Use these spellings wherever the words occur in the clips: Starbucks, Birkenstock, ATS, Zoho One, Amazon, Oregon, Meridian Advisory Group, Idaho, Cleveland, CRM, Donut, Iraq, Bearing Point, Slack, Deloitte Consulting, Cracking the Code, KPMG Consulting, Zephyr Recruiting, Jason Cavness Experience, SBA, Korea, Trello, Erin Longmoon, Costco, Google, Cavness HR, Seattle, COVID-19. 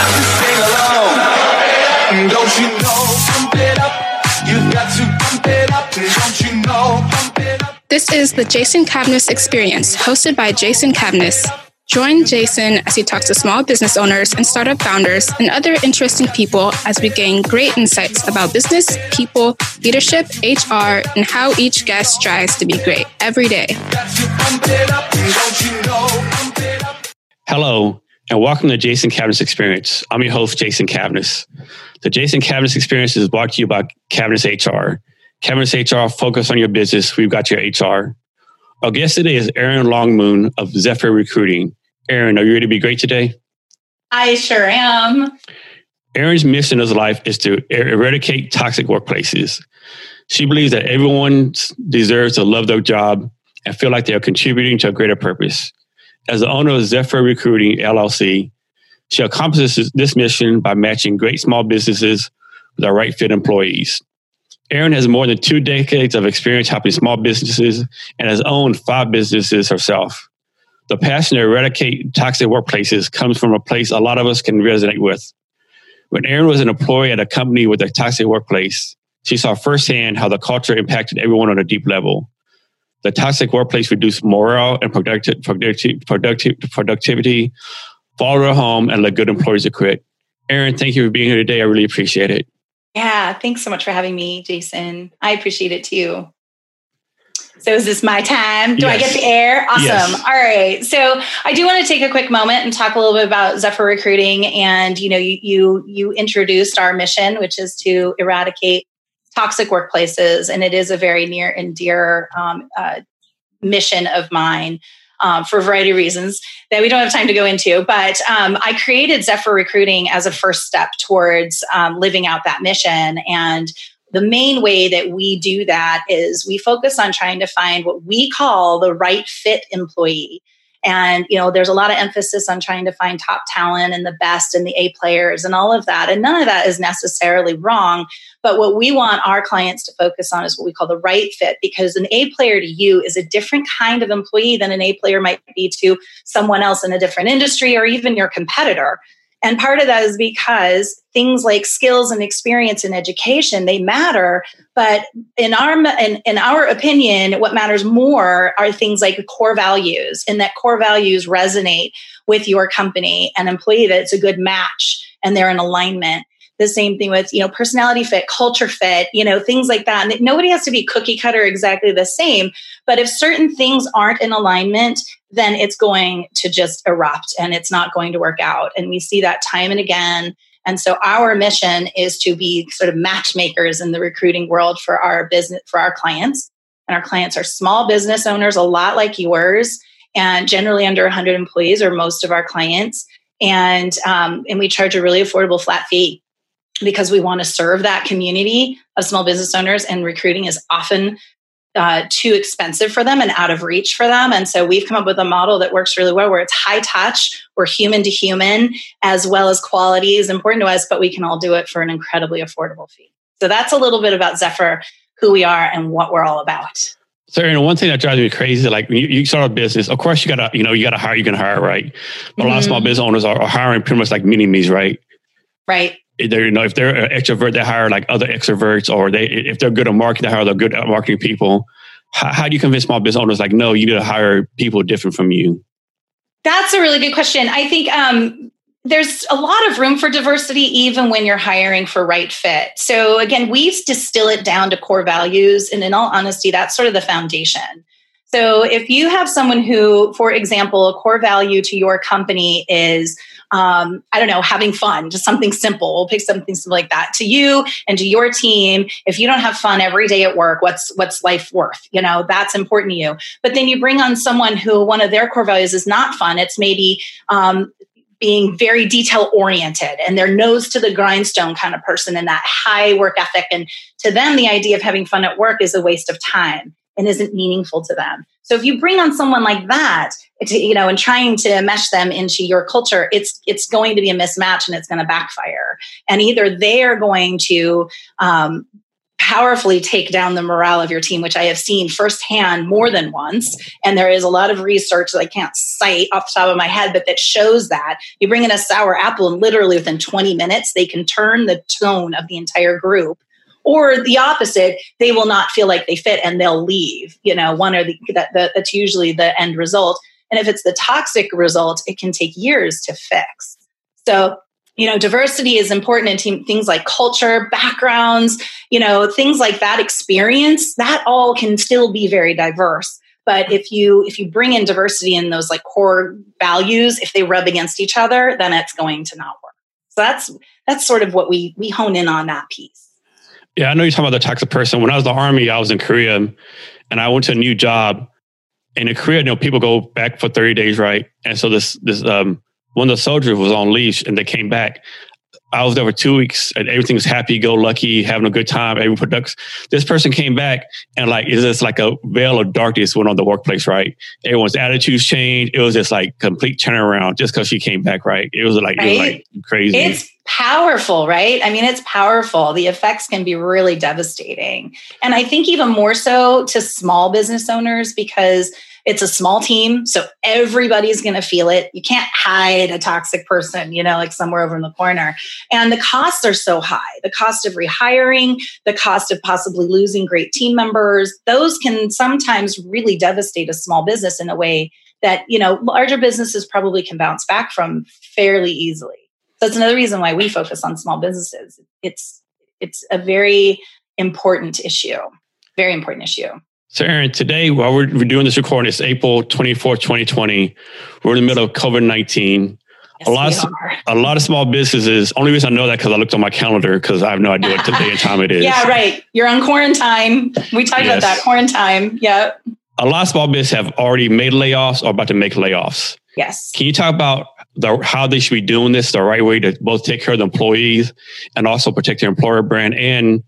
have to sing along. Don't you know, pump it up. You've got to pump it up. Don't you know, pump it up. This is the Jason Cavness Experience, hosted by Jason Cavness. Join Jason as he talks to small business owners and startup founders and other interesting people as we gain great insights about business, people, leadership, HR, and how each guest strives to be great every day. Hello, and welcome to Jason Cavness Experience. I'm your host, Jason Cavness. The Jason Cavness Experience is brought to you by Cavness HR. Cavness HR, focus on your business. We've got your HR. Our guest today is Erin Longmoon of Zephyr Recruiting. Erin, are you ready to be great today? I sure am. Erin's mission of life is to eradicate toxic workplaces. She believes that everyone deserves to love their job and feel like they are contributing to a greater purpose. As the owner of Zephyr Recruiting, LLC, she accomplishes this mission by matching great small businesses with the right fit employees. Erin has more than 2 decades of experience helping small businesses and has owned 5 businesses herself. The passion to eradicate toxic workplaces comes from a place a lot of us can resonate with. When Erin was an employee at a company with a toxic workplace, she saw firsthand how the culture impacted everyone on a deep level. The toxic workplace reduced morale and productivity, followed her home, and led good employees to quit. Erin, thank you for being here today. I really appreciate it. Yeah, thanks so much for having me, Jason. I appreciate it too. So is this my time? Do I get the air? Awesome. Yes. All right. So I do want to take a quick moment and talk a little bit about Zephyr Recruiting. And, you know, you introduced our mission, which is to eradicate toxic workplaces. And it is a very near and dear mission of mine. For a variety of reasons that we don't have time to go into. But I created Zephyr Recruiting as a first step towards living out that mission. And the main way that we do that is we focus on trying to find what we call the right fit employee. And, you know, there's a lot of emphasis on trying to find top talent and the best and the A players and all of that. And none of that is necessarily wrong. But what we want our clients to focus on is what we call the right fit, because an A player to you is a different kind of employee than an A player might be to someone else in a different industry or even your competitor. And part of that is because things like skills and experience and education, they matter. But in our opinion, what matters more are things like core values, and that core values resonate with your company and employee, that it's a good match and they're in alignment. The same thing with, you know, personality fit, culture fit, you know, things like that. And nobody has to be cookie cutter exactly the same. But if certain things aren't in alignment, then it's going to just erupt and it's not going to work out. And we see that time and again. And so our mission is to be sort of matchmakers in the recruiting world for our business, for our clients. And our clients are small business owners, a lot like yours, and generally under 100 employees are most of our clients. And we charge a really affordable flat fee, because we want to serve that community of small business owners, and recruiting is often too expensive for them and out of reach for them. And so we've come up with a model that works really well, where it's high touch, we're human to human, as well as quality is important to us, but we can all do it for an incredibly affordable fee. So that's a little bit about Zephyr, who we are and what we're all about. So, you know, one thing that drives me crazy, like when you start a business, of course you gotta hire, you can hire, right? But a lot of small business owners are hiring pretty much like mini-me's, right? Right. You know, if they're an extrovert, they hire like other extroverts, or if they're good at marketing, they hire the good marketing people. How do you convince small business owners, like, no, you need to hire people different from you? That's a really good question. I think there's a lot of room for diversity, even when you're hiring for right fit. So again, we distill it down to core values. And in all honesty, that's sort of the foundation. So if you have someone who, for example, a core value to your company is, having fun, just something simple. We'll pick something simple like that. To you and to your team, if you don't have fun every day at work, what's life worth? You know, that's important to you. But then you bring on someone who one of their core values is not fun. It's maybe being very detail oriented, and they're nose to the grindstone kind of person, and that high work ethic. And to them, the idea of having fun at work is a waste of time and isn't meaningful to them. So if you bring on someone like that, you know, and trying to mesh them into your culture, it's going to be a mismatch and it's going to backfire. And either they are going to powerfully take down the morale of your team, which I have seen firsthand more than once. And there is a lot of research that I can't cite off the top of my head, but that shows that you bring in a sour apple and literally within 20 minutes, they can turn the tone of the entire group. Or the opposite, they will not feel like they fit and they'll leave. You know, one or that's usually the end result. And if it's the toxic result, it can take years to fix. So, you know, diversity is important in team, things like culture, backgrounds, you know, things like that, experience, that all can still be very diverse. But if you bring in diversity in those like core values, if they rub against each other, then it's going to not work. So that's sort of what we hone in on that piece. Yeah, I know you're talking about the toxic person. When I was in the Army, I was in Korea and I went to a new job. And in Korea, you know, people go back for 30 days, right? And so this one of the soldiers was on leave and they came back. I was there for 2 weeks and everything was happy-go-lucky, having a good time, every products. This person came back and like, it's just like a veil of darkness went on the workplace, right? Everyone's attitudes changed. It was just like complete turnaround just because she came back, right? It was like, right? It was like crazy. It's powerful, right? I mean, it's powerful. The effects can be really devastating. And I think even more so to small business owners because it's a small team, so everybody's going to feel it. You can't hide a toxic person, you know, like somewhere over in the corner. And the costs are so high. The cost of rehiring, the cost of possibly losing great team members, those can sometimes really devastate a small business in a way that, you know, larger businesses probably can bounce back from fairly easily. So that's another reason why we focus on small businesses. It's a very important issue, very important issue. So Erin, today, while we're doing this recording, it's April 24, 2020. We're in the middle of COVID-19. Yes, a lot of small businesses, only reason I know that because I looked on my calendar because I have no idea what the day and time it is. Yeah, right. You're on quarantine. We talked about that, quarantine. Yeah. A lot of small businesses have already made layoffs or about to make layoffs. Yes. Can you talk about how they should be doing this, the right way to both take care of the employees and also protect their employer brand and,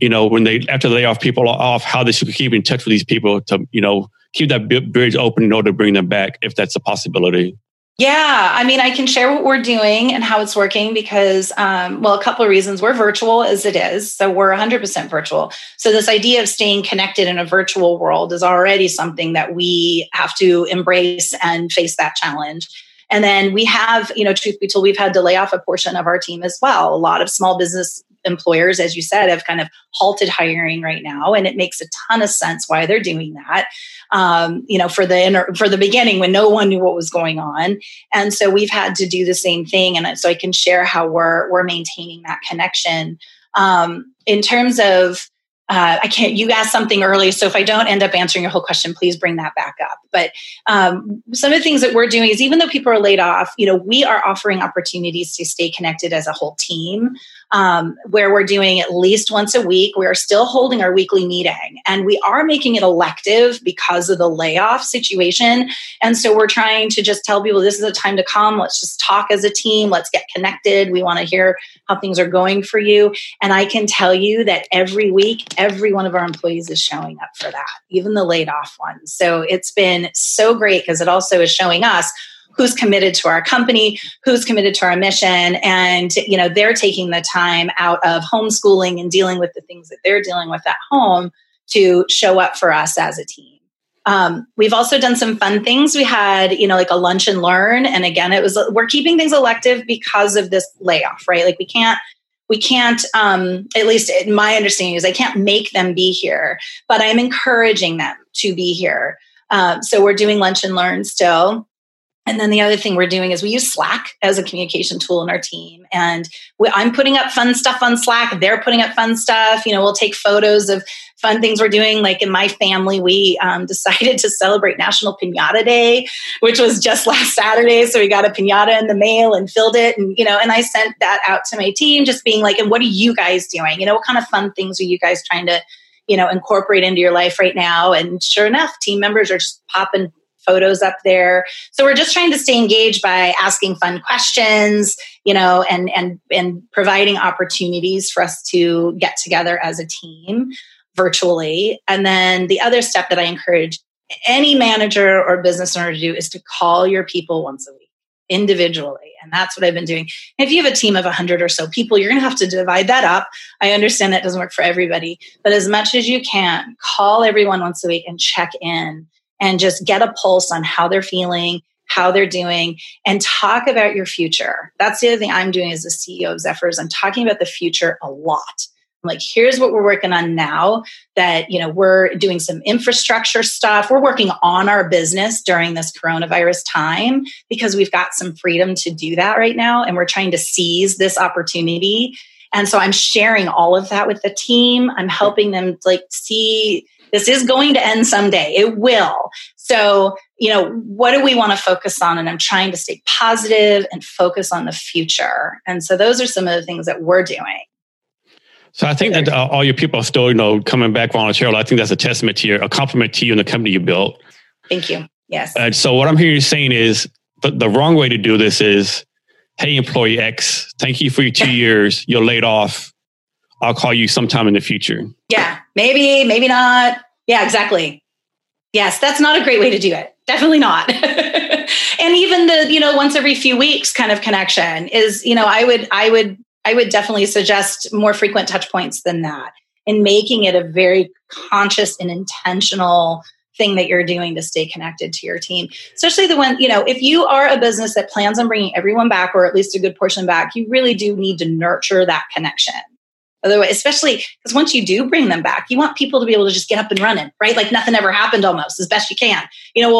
you know, when they, after they lay off people off, how they should keep in touch with these people to, you know, keep that bridge open in order to bring them back if that's a possibility? Yeah. I mean, I can share what we're doing and how it's working because, a couple of reasons. We're virtual as it is. So we're 100% virtual. So this idea of staying connected in a virtual world is already something that we have to embrace and face that challenge. And then we have, you know, truth be told, we've had to lay off a portion of our team as well. A lot of small business employers, as you said, have kind of halted hiring right now. And it makes a ton of sense why they're doing that, for the beginning when no one knew what was going on. And so we've had to do the same thing. And so I can share how we're maintaining that connection. In terms of, you asked something earlier, so if I don't end up answering your whole question, please bring that back up. But some of the things that we're doing is even though people are laid off, you know, we are offering opportunities to stay connected as a whole team, where we're doing at least once a week. We are still holding our weekly meeting and we are making it elective because of the layoff situation. And so we're trying to just tell people this is a time to come. Let's just talk as a team. Let's get connected. We want to hear how things are going for you. And I can tell you that every week, every one of our employees is showing up for that, even the laid off ones. So it's been so great because it also is showing us who's committed to our company, who's committed to our mission. And, you know, they're taking the time out of homeschooling and dealing with the things that they're dealing with at home to show up for us as a team. We've also done some fun things. We had, you know, like a lunch and learn. And again, we're keeping things elective because of this layoff, right? Like we can't, at least my understanding is I can't make them be here, but I'm encouraging them to be here. So we're doing lunch and learn still. And then the other thing we're doing is we use Slack as a communication tool in our team. And I'm putting up fun stuff on Slack. They're putting up fun stuff. You know, we'll take photos of fun things we're doing. Like in my family, we decided to celebrate National Piñata Day, which was just last Saturday. So we got a piñata in the mail and filled it. And, you know, and I sent that out to my team just being like, and what are you guys doing? You know, what kind of fun things are you guys trying to, you know, incorporate into your life right now? And sure enough, team members are just popping photos up there. So we're just trying to stay engaged by asking fun questions, you know, and providing opportunities for us to get together as a team virtually. And then the other step that I encourage any manager or business owner to do is to call your people once a week. individually. And that's what I've been doing. If you have a team of 100 or so people, you're going to have to divide that up. I understand that doesn't work for everybody, but as much as you can, call everyone once a week and check in and just get a pulse on how they're feeling, how they're doing, and talk about your future. That's the other thing I'm doing as the CEO of Zephyr's. I'm talking about the future a lot. I'm like, here's what we're working on now that, you know, we're doing some infrastructure stuff. We're working on our business during this coronavirus time because we've got some freedom to do that right now. And we're trying to seize this opportunity. And so I'm sharing all of that with the team. I'm helping them like see this is going to end someday. It will. So, you know, what do we want to focus on? And I'm trying to stay positive and focus on the future. And so those are some of the things that we're doing. So I think that all your people are still, you know, coming back voluntarily. I think that's a testament to you, a compliment to you and the company you built. Thank you. Yes. And so what I'm hearing you saying is the wrong way to do this is, hey, employee X, thank you for your 2 years. You're laid off. I'll call you sometime in the future. Yeah, maybe, maybe not. Yeah, exactly. Yes, that's not a great way to do it. Definitely not. And even the, you know, once every few weeks kind of connection is, you know, I would definitely suggest more frequent touch points than that, and making it a very conscious and intentional thing that you're doing to stay connected to your team. Especially the one, you know, if you are a business that plans on bringing everyone back, or at least a good portion back, you really do need to nurture that connection. Otherwise, especially because once you do bring them back, you want people to be able to just get up and running, right? Like nothing ever happened almost, as best you can. You know,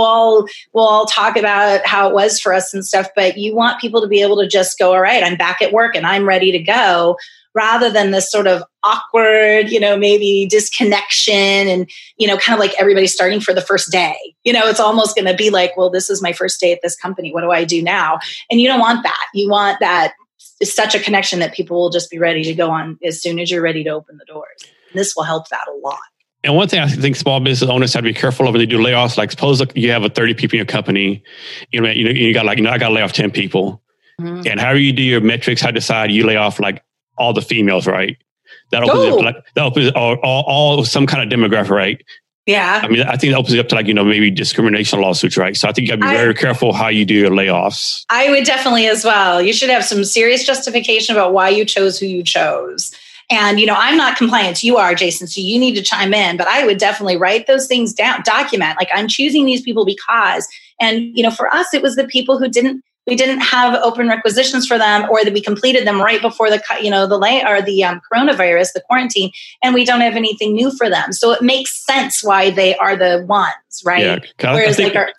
we'll all talk about how it was for us and stuff, but you want people to be able to just go, all right, I'm back at work and I'm ready to go, rather than this sort of awkward, you know, maybe disconnection and, you know, kind of like everybody starting for the first day. You know, it's almost going to be like, well, this is my first day at this company. What do I do now? And you don't want that. You want that. It's such a connection that people will just be ready to go on as soon as you're ready to open the doors. And this will help that a lot. And one thing I think small business owners have to be careful of when they do layoffs, like suppose you have a 30 people in your company, you got like, I got to lay off 10 people. Mm-hmm. And how you do your metrics, how decide you lay off like all the females, right? That opens it up to like, that opens all some kind of demographic, right? Yeah. I mean, I think it opens it up to like, you know, maybe discrimination lawsuits, right? So I think you gotta be very careful how you do your layoffs. I would definitely as well. You should have some serious justification about why you chose who you chose. And, you know, I'm not compliant. You are, Jason. So you need to chime in, but I would definitely write those things down, document, like I'm choosing these people because, and, you know, for us, it was the people who we didn't have open requisitions for them, or that we completed them right before the coronavirus, the quarantine, and we don't have anything new for them. So it makes sense why they are the ones, right? Yeah,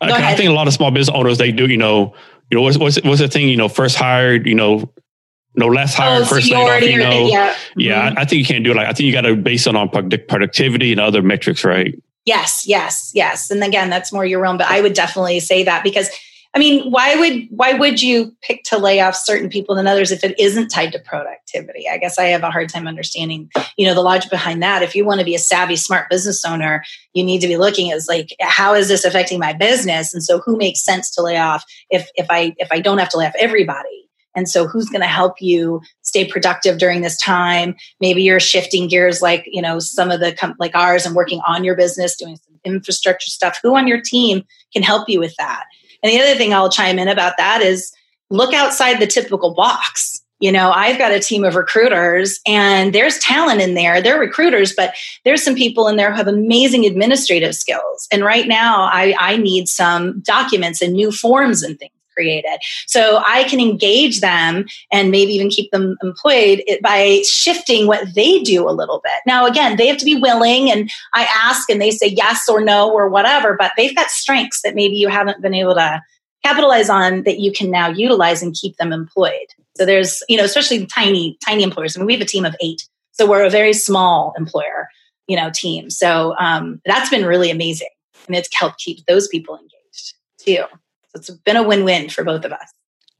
I think a lot of small business owners, they do, you know, what's the thing, you know, first hired, you know, no less hired, first laid off, you know. Yeah. Yeah. Mm-hmm. I think you can't do it. Like, I think you got to base it on productivity and other metrics, right? Yes. And again, that's more your realm, but I would definitely say that, because I mean, why would you pick to lay off certain people than others if it isn't tied to productivity? I guess I have a hard time understanding, you know, the logic behind that. If you want to be a savvy, smart business owner, you need to be looking at like, how is this affecting my business? And so who makes sense to lay off if I don't have to lay off everybody? And so who's going to help you stay productive during this time? Maybe you're shifting gears like, you know, some of the like ours, and working on your business, doing some infrastructure stuff. Who on your team can help you with that? And the other thing I'll chime in about that is look outside the typical box. You know, I've got a team of recruiters, and there's talent in there. They're recruiters, but there's some people in there who have amazing administrative skills. And right now I need some documents and new forms and things created. So I can engage them and maybe even keep them employed by shifting what they do a little bit. Now, again, they have to be willing, and I ask and they say yes or no or whatever, but they've got strengths that maybe you haven't been able to capitalize on that you can now utilize and keep them employed. So there's, you know, especially tiny employers. I mean, we have a team of 8, so we're a very small employer, you know, team. So that's been really amazing, and it's helped keep those people engaged too. So it's been a win-win for both of us.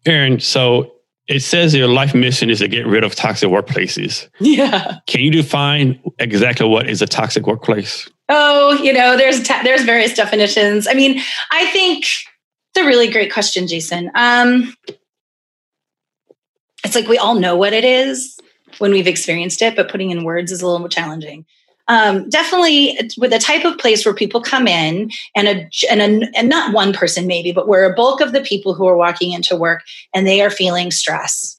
Erin, so it says your life mission is to get rid of toxic workplaces. Yeah. Can you define exactly what is a toxic workplace? Oh, you know, there's various definitions. I mean, I think it's a really great question, Jason. It's like we all know what it is when we've experienced it, but putting in words is a little more challenging. Definitely with the type of place where people come in and not one person maybe, but where a bulk of the people who are walking into work and they are feeling stress.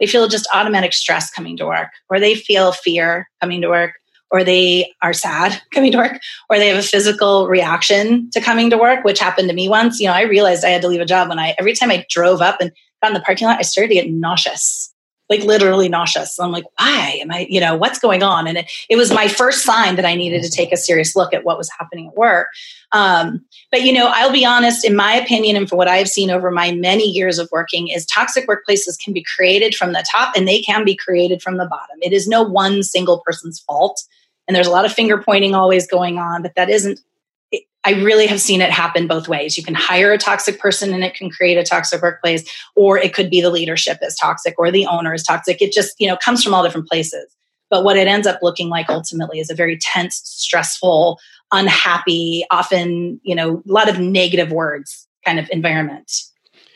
They feel just automatic stress coming to work, or they feel fear coming to work, or they are sad coming to work, or they have a physical reaction to coming to work, which happened to me once. You know, I realized I had to leave a job when every time I drove up and got in the parking lot, I started to get nauseous, like literally nauseous. I'm like, why am I, what's going on? And it was my first sign that I needed to take a serious look at what was happening at work. But, I'll be honest, in my opinion, and for what I've seen over my many years of working, is toxic workplaces can be created from the top and they can be created from the bottom. It is no one single person's fault. And there's a lot of finger pointing always going on, but that isn't, I really have seen it happen both ways. You can hire a toxic person and it can create a toxic workplace, or it could be the leadership is toxic or the owner is toxic. It just, comes from all different places. But what it ends up looking like ultimately is a very tense, stressful, unhappy, often, a lot of negative words kind of environment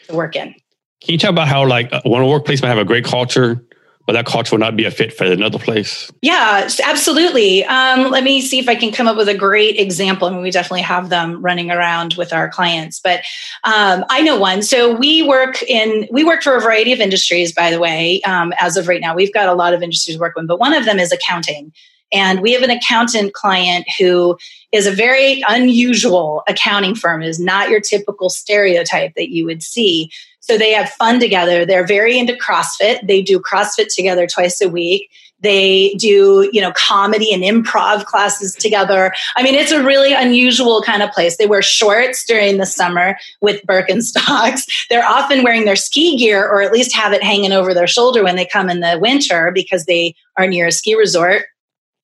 to work in. Can you talk about how one workplace might have a great culture, but that culture will not be a fit for another place? Yeah, absolutely. Let me see if I can come up with a great example. I mean, we definitely have them running around with our clients, but I know one. So we work for a variety of industries, by the way. As of right now, we've got a lot of industries to work with, but one of them is accounting. And we have an accountant client who is a very unusual accounting firm. It is not your typical stereotype that you would see. So they have fun together. They're very into CrossFit. They do CrossFit together twice a week. They do, comedy and improv classes together. I mean, it's a really unusual kind of place. They wear shorts during the summer with Birkenstocks. They're often wearing their ski gear, or at least have it hanging over their shoulder when they come in the winter because they are near a ski resort.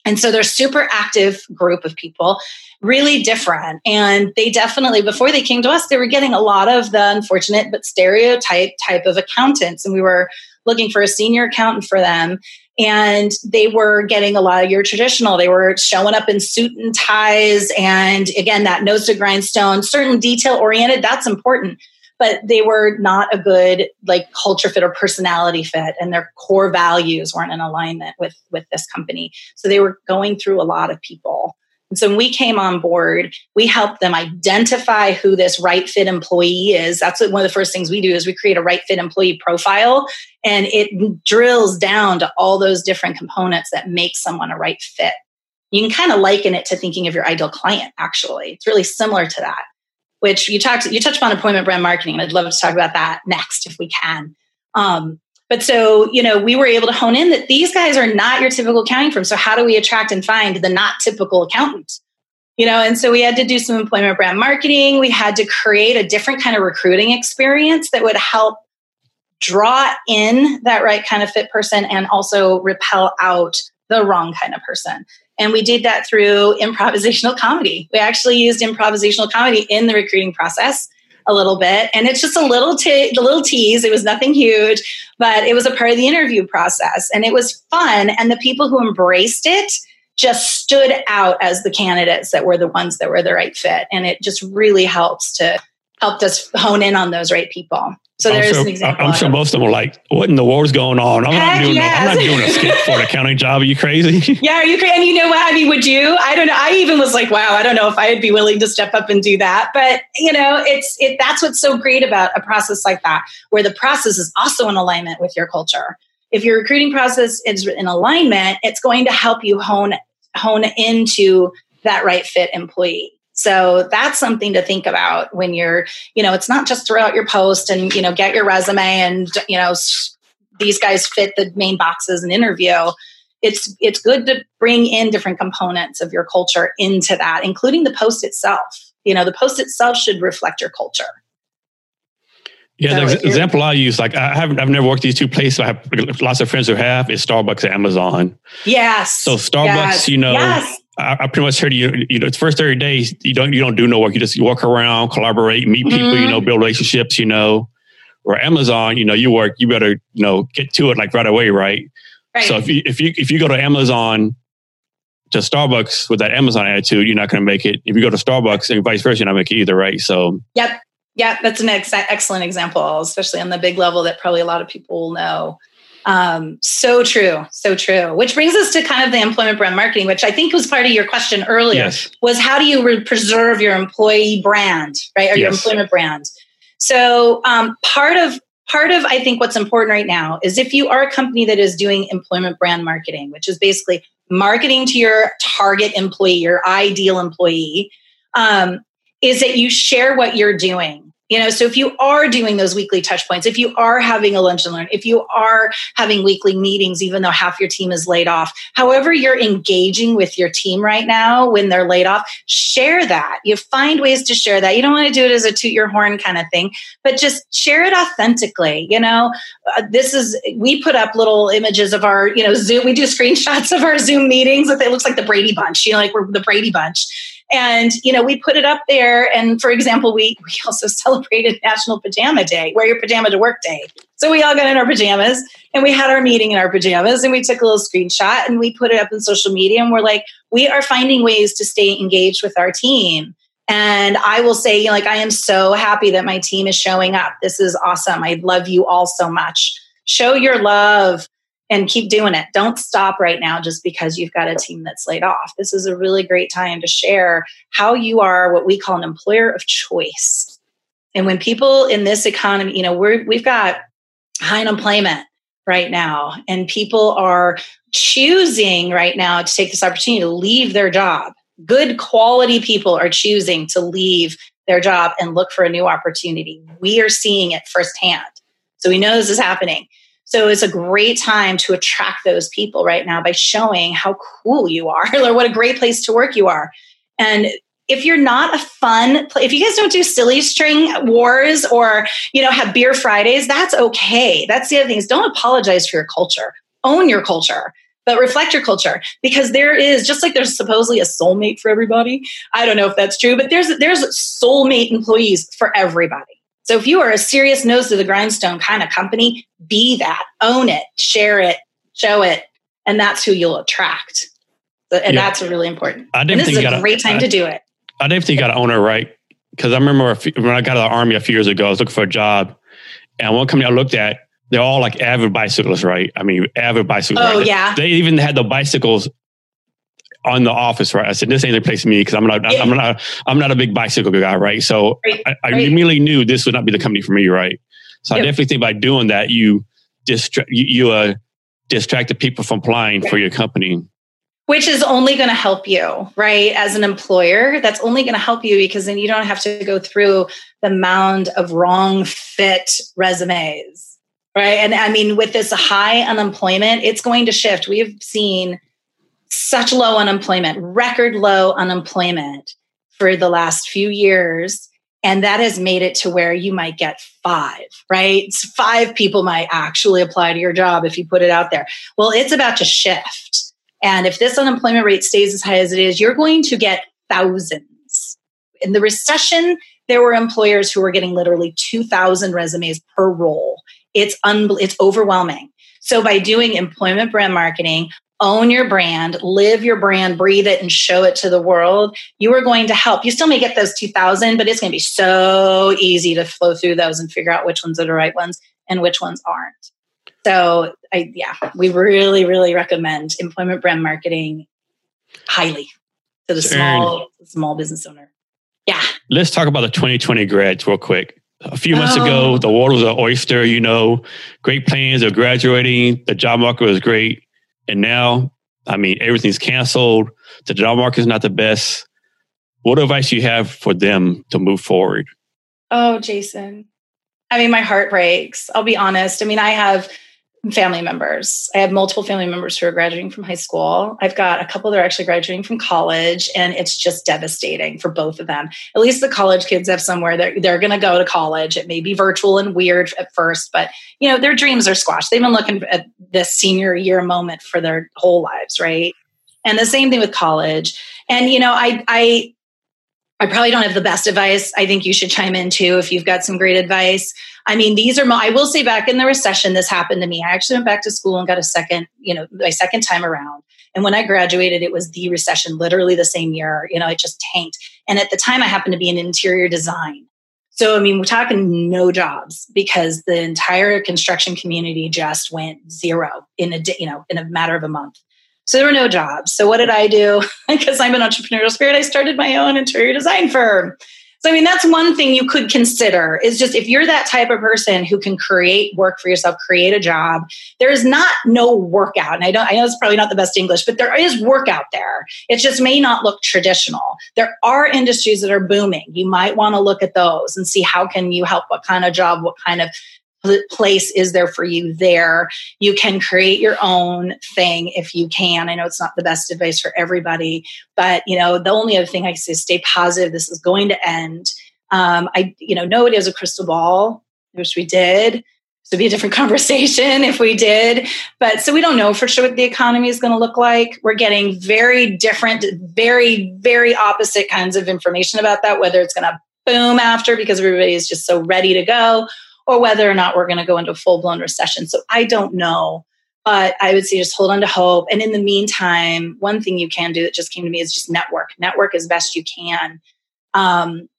And so they're a super active group of people, really different. And they definitely, before they came to us, they were getting a lot of the unfortunate but stereotype type of accountants. And we were looking for a senior accountant for them. And they were getting a lot of your traditional. They were showing up in suit and ties. And again, that nose to grindstone, certain detail oriented, that's important. But they were not a good culture fit or personality fit, and their core values weren't in alignment with this company. So they were going through a lot of people. And so when we came on board, we helped them identify who this right fit employee is. That's one of the first things we do is we create a right fit employee profile, and it drills down to all those different components that make someone a right fit. You can kind of liken it to thinking of your ideal client, actually. It's really similar to that. Which you touched upon employment brand marketing, and I'd love to talk about that next if we can. But so, we were able to hone in that these guys are not your typical accounting firm. So how do we attract and find the not typical accountant? And so we had to do some employment brand marketing. We had to create a different kind of recruiting experience that would help draw in that right kind of fit person and also repel out the wrong kind of person. And we did that through improvisational comedy. We actually used improvisational comedy in the recruiting process a little bit. And it's just a little tease. It was nothing huge, but it was a part of the interview process. And it was fun. And the people who embraced it just stood out as the candidates that were the ones that were the right fit. And it just really helped us hone in on those right people. So there's an example. I'm sure most of them were like, what in the world's going on? I'm not doing a skit for an accounting job. Are you crazy? Yeah, are you crazy? And what? I mean, would you? I don't know. I even was like, wow, I don't know if I'd be willing to step up and do that. But, that's what's so great about a process like that, where the process is also in alignment with your culture. If your recruiting process is in alignment, it's going to help you hone into that right fit employee. So that's something to think about when you're, it's not just throw out your post and, get your resume and, these guys fit the main boxes and interview. It's good to bring in different components of your culture into that, including the post itself. The post itself should reflect your culture. Yeah, so the example I use, I've never worked these two places. I have lots of friends who have, is Starbucks and Amazon. Yes. So Starbucks, yes. Yes. I pretty much heard it's first 30 days, you don't do no work. You just walk around, collaborate, meet people, mm-hmm. Build relationships, or Amazon, you work, you better, get to it right away. Right. So if you go to Amazon to Starbucks with that Amazon attitude, you're not going to make it. If you go to Starbucks and vice versa, you're not going to make it either. Right. So. Yep. Yeah. That's an excellent example, especially on the big level that probably a lot of people will know. So true. So true. Which brings us to kind of the employment brand marketing, which I think was part of your question earlier, yes. was how do you preserve your employee brand, right? Or yes. your employment brand. So part of I think what's important right now is if you are a company that is doing employment brand marketing, which is basically marketing to your target employee, your ideal employee, is that you share what you're doing. You know, so if you are doing those weekly touch points, if you are having a lunch and learn, if you are having weekly meetings, even though half your team is laid off, however you're engaging with your team right now when they're laid off, share that. You find ways to share that. You don't want to do it as a toot your horn kind of thing, but just share it authentically. You know, we put up little images of our, you know, Zoom, we do screenshots of our Zoom meetings that it looks like the Brady Bunch, you know, like we're the Brady Bunch. And, you know, we put it up there. And for example, we also celebrated National Pajama Day, wear your pajama to work day. So we all got in our pajamas and we had our meeting in our pajamas and we took a little screenshot and we put it up in social media. And we're like, we are finding ways to stay engaged with our team. And I will say, you know, like, I am so happy that my team is showing up. This is awesome. I love you all so much. Show your love. And keep doing it. Don't stop right now just because you've got a team that's laid off. This is a really great time to share how you are what we call an employer of choice. And when people in this economy, you know, we've got high unemployment right now, and people are choosing right now to take this opportunity to leave their job. Good quality people are choosing to leave their job and look for a new opportunity. We are seeing it firsthand. So we know this is happening. So it's a great time to attract those people right now by showing how cool you are or what a great place to work you are. And if you're not a fun, if you guys don't do silly string wars or, you know, have beer Fridays, that's okay. That's the other thing is don't apologize for your culture. Own your culture, but reflect your culture because there is, just like there's supposedly a soulmate for everybody. I don't know if that's true, but there's soulmate employees for everybody. So if you are a serious nose to the grindstone kind of company, be that, own it, share it, show it. And that's who you'll attract. And yeah. that's really important. This is a great time to do it. I didn't think you got to own it right. Because I remember when I got out of the Army a few years ago, I was looking for a job. And one company I looked at, they're all like avid bicyclists, right? I mean, avid bicyclists. Oh, right? Yeah. They even had the bicycles on the office, right? I said, this ain't the place for me because I'm not a big bicycle guy, right? So I immediately knew this would not be the company for me, right? So I definitely think by doing that, you distract the people from applying for your company. Which is only going to help you, right? As an employer, that's only going to help you because then you don't have to go through the mound of wrong fit resumes, right? And I mean, with this high unemployment, it's going to shift. We've seen such low unemployment, record low unemployment for the last few years. And that has made it to where you might get 5, right? 5 people might actually apply to your job if you put it out there. Well, it's about to shift. And if this unemployment rate stays as high as it is, you're going to get thousands. In the recession, there were employers who were getting literally 2,000 resumes per role. It's overwhelming. So by doing employment brand marketing, own your brand, live your brand, breathe it, and show it to the world. You are going to help. You still may get those 2,000, but it's going to be so easy to flow through those and figure out which ones are the right ones and which ones aren't. So, we really, really recommend employment brand marketing highly to the small business owner. Yeah. Let's talk about the 2020 grads real quick. A few months ago, the world was an oyster. You know, great plans are graduating. The job market was great. And now, I mean, everything's canceled. The job market is not the best. What advice do you have for them to move forward? Oh, Jason. I mean, my heart breaks. I'll be honest. I mean, I have family members. I have multiple family members who are graduating from high school. I've got a couple that are actually graduating from college, and it's just devastating for both of them. At least the college kids have somewhere that they're going to go to college. It may be virtual and weird at first, but you know, their dreams are squashed. They've been looking at this senior year moment for their whole lives, right? And the same thing with college. And you know, I probably don't have the best advice. I think you should chime in too if you've got some great advice. I mean, I will say back in the recession, this happened to me. I actually went back to school and got my second time around. And when I graduated, it was the recession, literally the same year, you know, it just tanked. And at the time I happened to be in interior design. So, I mean, we're talking no jobs because the entire construction community just went zero in a matter of a month. So there were no jobs. So what did I do? Because I'm an entrepreneurial spirit, I started my own interior design firm. So, I mean, that's one thing you could consider is just if you're that type of person who can create work for yourself, create a job, there is no work out. And I know it's probably not the best English, but there is work out there. It just may not look traditional. There are industries that are booming. You might want to look at those and see how can you help, what kind of job, what kind of place is there for you there. You can create your own thing if you can. I know it's not the best advice for everybody, but the only other thing I say is stay positive. This is going to end. Nobody has a crystal ball. I wish we did. So it'd be a different conversation if we did. But so we don't know for sure what the economy is going to look like. We're getting very different, very, very opposite kinds of information about that, whether it's going to boom after because everybody is just so ready to go, or whether or not we're going to go into a full-blown recession. So I don't know, but I would say just hold on to hope. And in the meantime, one thing you can do that just came to me is just network. Network as best you can.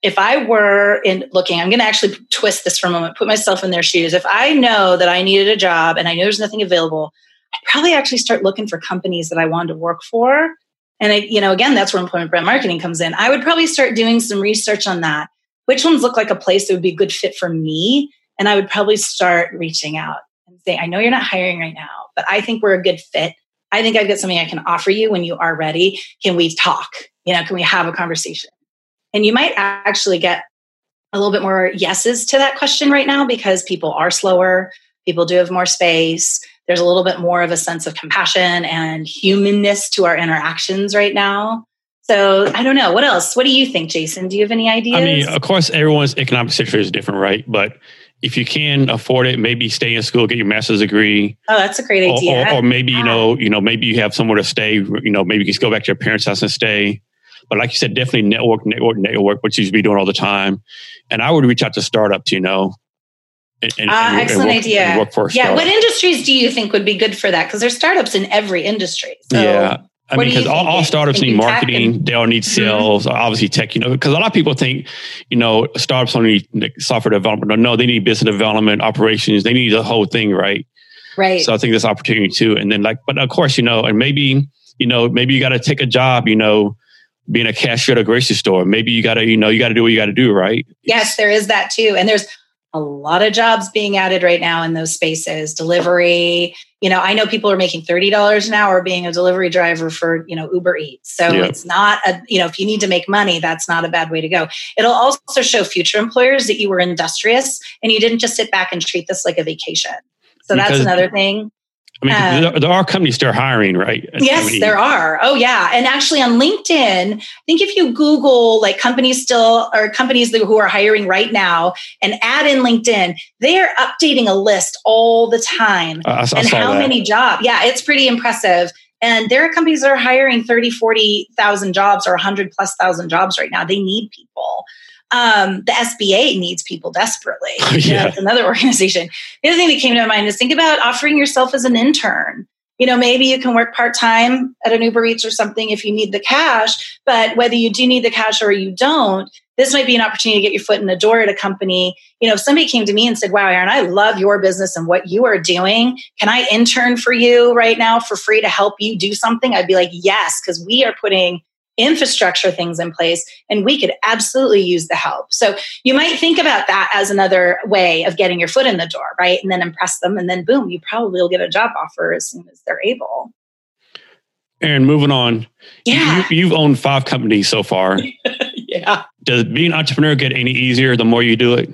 If I were I'm going to actually twist this for a moment, put myself in their shoes. If I know that I needed a job and I knew there's nothing available, I'd probably actually start looking for companies that I wanted to work for. And again, that's where employment brand marketing comes in. I would probably start doing some research on that. Which ones look like a place that would be a good fit for me? And I would probably start reaching out and say, I know you're not hiring right now, but I think we're a good fit. I think I've got something I can offer you when you are ready. Can we talk? Can we have a conversation? And you might actually get a little bit more yeses to that question right now because people are slower. People do have more space. There's a little bit more of a sense of compassion and humanness to our interactions right now. So I don't know. What else? What do you think, Jason? Do you have any ideas? I mean, of course, everyone's economic situation is different, right? But if you can afford it, maybe stay in school, get your master's degree. Oh, that's a great idea. Or maybe, maybe you have somewhere to stay, maybe you can just go back to your parents' house and stay. But like you said, definitely network, which you should be doing all the time. And I would reach out to startups, excellent idea. And work for a startup. What industries do you think would be good for that? Because there's startups in every industry. So yeah. I mean, because all startups need marketing, they all need sales, obviously tech, because a lot of people think, startups only need software development. No, they need business development, operations. They need the whole thing, right? Right. So I think that's an opportunity too. And then but of course, and maybe you got to take a job, being a cashier at a grocery store. Maybe you got to do what you got to do, right? Yes, there is that too. And there's a lot of jobs being added right now in those spaces, delivery. I know people are making $30 an hour being a delivery driver for, Uber Eats. So It's not, if you need to make money, that's not a bad way to go. It'll also show future employers that you were industrious and you didn't just sit back and treat this like a vacation. So that's another thing. I mean, there are companies still hiring, right? Yes, there are. Oh, yeah. And actually on LinkedIn, I think if you Google companies who are hiring right now and add in LinkedIn, they're updating a list all the time. I and how that. Many jobs. Yeah, it's pretty impressive. And there are companies that are hiring 30, 40,000 jobs or 100,000+ jobs right now. They need people. The SBA needs people desperately. That's another organization. The other thing that came to my mind is think about offering yourself as an intern. Maybe you can work part-time at an Uber Eats or something if you need the cash, but whether you do need the cash or you don't, this might be an opportunity to get your foot in the door at a company. If somebody came to me and said, wow, Erin, I love your business and what you are doing. Can I intern for you right now for free to help you do something? I'd be like, yes, because we are putting infrastructure things in place, and we could absolutely use the help. So you might think about that as another way of getting your foot in the door, right? And then impress them, and then boom, you probably will get a job offer as soon as they're able. Erin, moving on. Yeah. You've owned 5 companies so far. Yeah. Does being an entrepreneur get any easier the more you do it?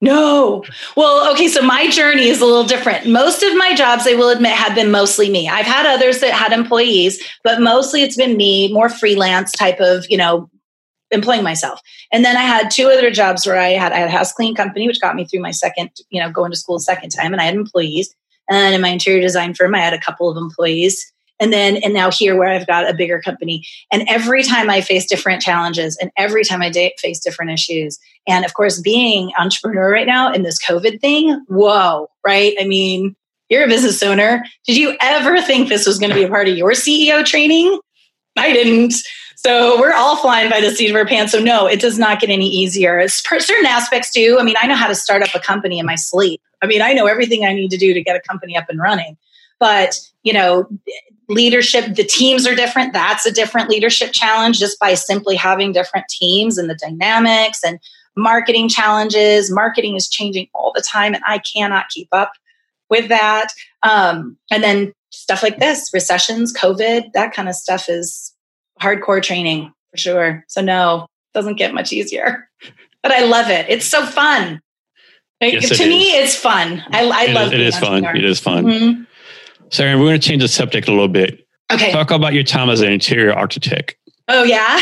No. Well, okay. So my journey is a little different. Most of my jobs, I will admit, have been mostly me. I've had others that had employees, but mostly it's been me, more freelance type of, employing myself. And then I had 2 other jobs where I had a house cleaning company, which got me through my second, going to school a second time, and I had employees. And in my interior design firm, I had a couple of employees. And now here where I've got a bigger company. And every time I face different challenges and every time I face different issues. And of course, being entrepreneur right now in this COVID thing, whoa, right? I mean, you're a business owner. Did you ever think this was going to be a part of your CEO training? I didn't. So we're all flying by the seat of our pants. So no, it does not get any easier. Certain aspects do. I mean, I know how to start up a company in my sleep. I mean, I know everything I need to do to get a company up and running. But, you know, leadership, the teams are different. That's a different leadership challenge just by simply having different teams and the dynamics and marketing challenges. Marketing is changing all the time and I cannot keep up with that. And then stuff like this, recessions, COVID, that kind of stuff is hardcore training for sure. So no, it doesn't get much easier, but I love it. It's so fun. Yes, to me, it's fun. I love it. It is fun. Mm-hmm. So Erin, we're going to change the subject a little bit. Okay. Talk about your time as an interior architect. Oh yeah.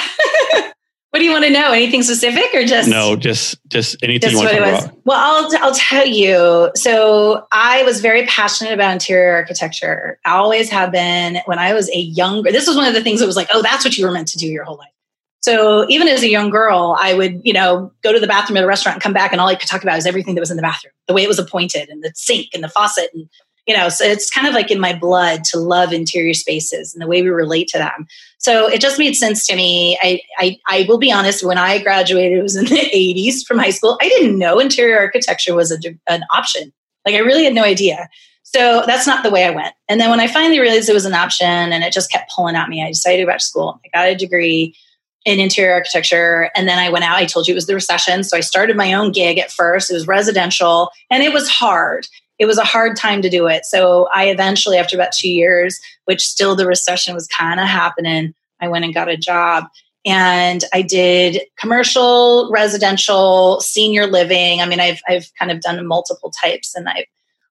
What do you want to know? Anything specific or just? No, just anything you want to talk about. Well, I'll tell you. So I was very passionate about interior architecture. I always have been when I was a young girl. This was one of the things that was like, oh, that's what you were meant to do your whole life. So even as a young girl, I would, you know, go to the bathroom at a restaurant and come back and all I could talk about was everything that was in the bathroom, the way it was appointed and the sink and the faucet and, you know, so it's kind of like in my blood to love interior spaces and the way we relate to them. So it just made sense to me. I will be honest, when I graduated, it was in the 80s from high school. I didn't know interior architecture was an option. Like I really had no idea. So that's not the way I went. And then when I finally realized it was an option and it just kept pulling at me, I decided to go back to school. I got a degree in interior architecture. And then I went out, I told you it was the recession. So I started my own gig at first. It was residential and it was hard. It was a hard time to do it. So I eventually, after about 2 years, which still the recession was kind of happening, I went and got a job. And I did commercial, residential, senior living. I mean, I've kind of done multiple types and I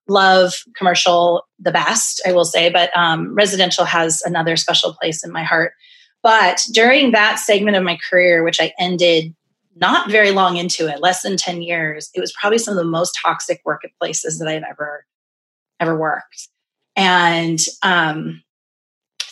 love commercial the best, I will say. But residential has another special place in my heart. But during that segment of my career, which I ended not very long into it, less than 10 years, it was probably some of the most toxic workplaces that I've ever worked. And it's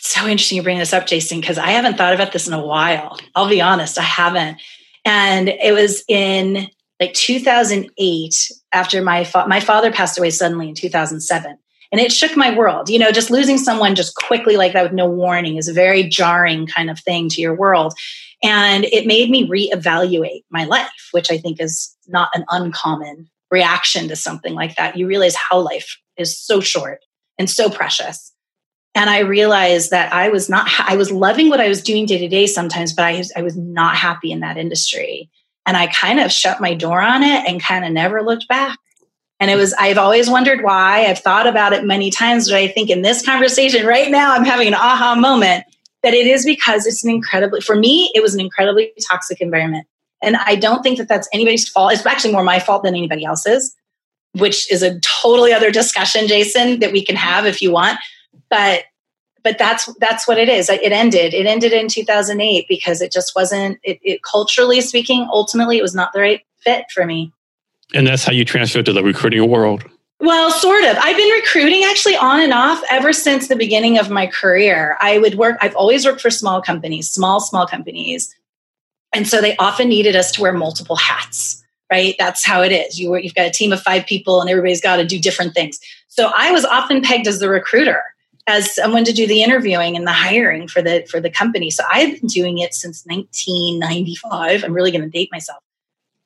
so interesting you bring this up, Jason, because I haven't thought about this in a while. I'll be honest, I haven't. And it was in like 2008 after my father passed away suddenly in 2007. And it shook my world. You know, just losing someone just quickly like that with no warning is a very jarring kind of thing to your world. And it made me reevaluate my life, which I think is not an uncommon reaction to something like that. You realize how life is so short and so precious. And I realized that I was loving what I was doing day to day sometimes, but I was not happy in that industry. And I kind of shut my door on it and kind of never looked back. And I've always wondered why. I've thought about it many times, but I think in this conversation right now, I'm having an aha moment that it is because for me, it was an incredibly toxic environment. And I don't think that that's anybody's fault. It's actually more my fault than anybody else's, which is a totally other discussion, Jason, that we can have if you want. But that's what it is. It ended in 2008 because it just wasn't, it culturally speaking, ultimately, it was not the right fit for me. And that's how you transferred to the recruiting world? Well, sort of. I've been recruiting actually on and off ever since the beginning of my career. I've always worked for small companies, small companies. And so they often needed us to wear multiple hats, right? That's how it is. You've got a team of 5 people and everybody's got to do different things. So I was often pegged as the recruiter, as someone to do the interviewing and the hiring for the company. So I've been doing it since 1995. I'm really going to date myself.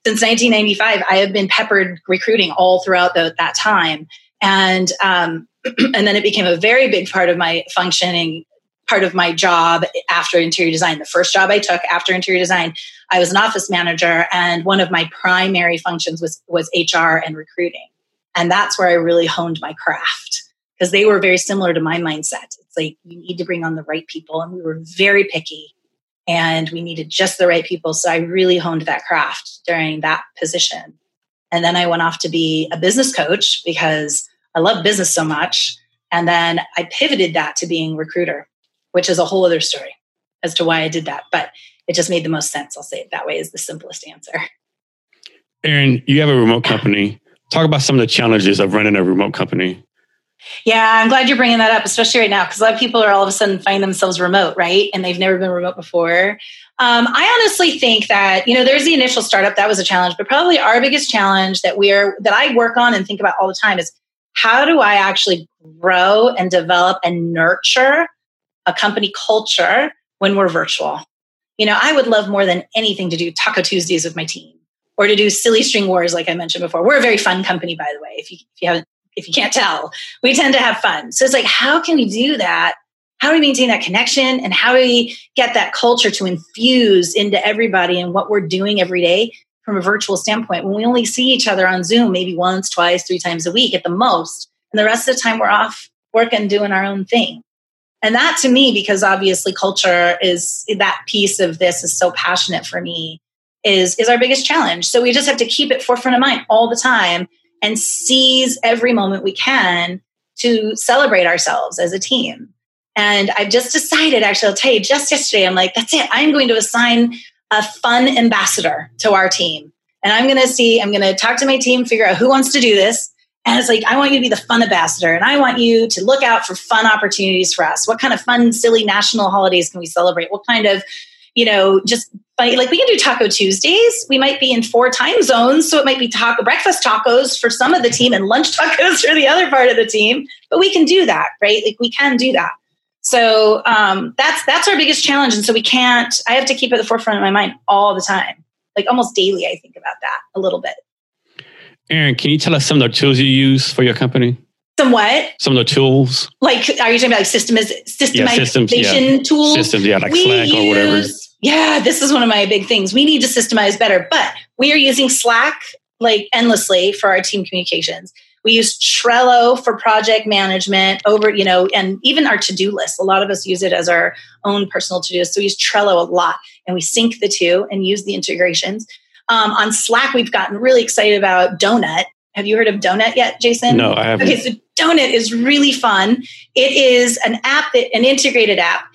Since 1995, I have been peppered recruiting all throughout that time. And and then it became a very big part of my functioning, part of my job after interior design. The first job I took after interior design, I was an office manager. And one of my primary functions was HR and recruiting. And that's where I really honed my craft because they were very similar to my mindset. It's like, you need to bring on the right people. And we were very picky. And we needed just the right people. So I really honed that craft during that position. And then I went off to be a business coach because I love business so much. And then I pivoted that to being a recruiter, which is a whole other story as to why I did that. But it just made the most sense. I'll say it that way is the simplest answer. Erin, you have a remote company. Talk about some of the challenges of running a remote company. Yeah, I'm glad you're bringing that up, especially right now, because a lot of people are all of a sudden finding themselves remote, right? And they've never been remote before. I honestly think that, you know, there's the initial startup. That was a challenge, but probably our biggest challenge that I work on and think about all the time is how do I actually grow and develop and nurture a company culture when we're virtual? You know, I would love more than anything to do Taco Tuesdays with my team or to do silly string wars, like I mentioned before. We're a very fun company, by the way, if you can't tell. We tend to have fun. So it's like, how can we do that? How do we maintain that connection? And how do we get that culture to infuse into everybody and what we're doing every day from a virtual standpoint when we only see each other on Zoom maybe once, twice, three times a week at the most. And the rest of the time we're off working, doing our own thing. And that to me, because obviously culture is that piece of this is so passionate for me, is our biggest challenge. So we just have to keep it forefront of mind all the time and seize every moment we can to celebrate ourselves as a team. And I've just decided, actually, I'll tell you, just yesterday, I'm like, that's it. I'm going to assign a fun ambassador to our team. And I'm going to talk to my team, figure out who wants to do this. And it's like, I want you to be the fun ambassador. And I want you to look out for fun opportunities for us. What kind of fun, silly national holidays can we celebrate? What kind of, you know, just funny, like we can do Taco Tuesdays. We might be in 4 time zones. So it might be breakfast tacos for some of the team and lunch tacos for the other part of the team. But we can do that, right? Like we can do that. So that's our biggest challenge. And so I have to keep it at the forefront of my mind all the time. Like almost daily, I think about that a little bit. Erin, can you tell us some of the tools you use for your company? Some what? Some of the tools. Like, are you talking about like systemization tools? Systems, yeah, like Slack or whatever. Yeah, this is one of my big things. We need to systemize better, but we are using Slack like endlessly for our team communications. We use Trello for project management and even our to-do list. A lot of us use it as our own personal to-do list. So we use Trello a lot and we sync the two and use the integrations. On Slack, we've gotten really excited about Donut. Have you heard of Donut yet, Jason? No, I haven't. Okay, so Donut is really fun. It is an integrated app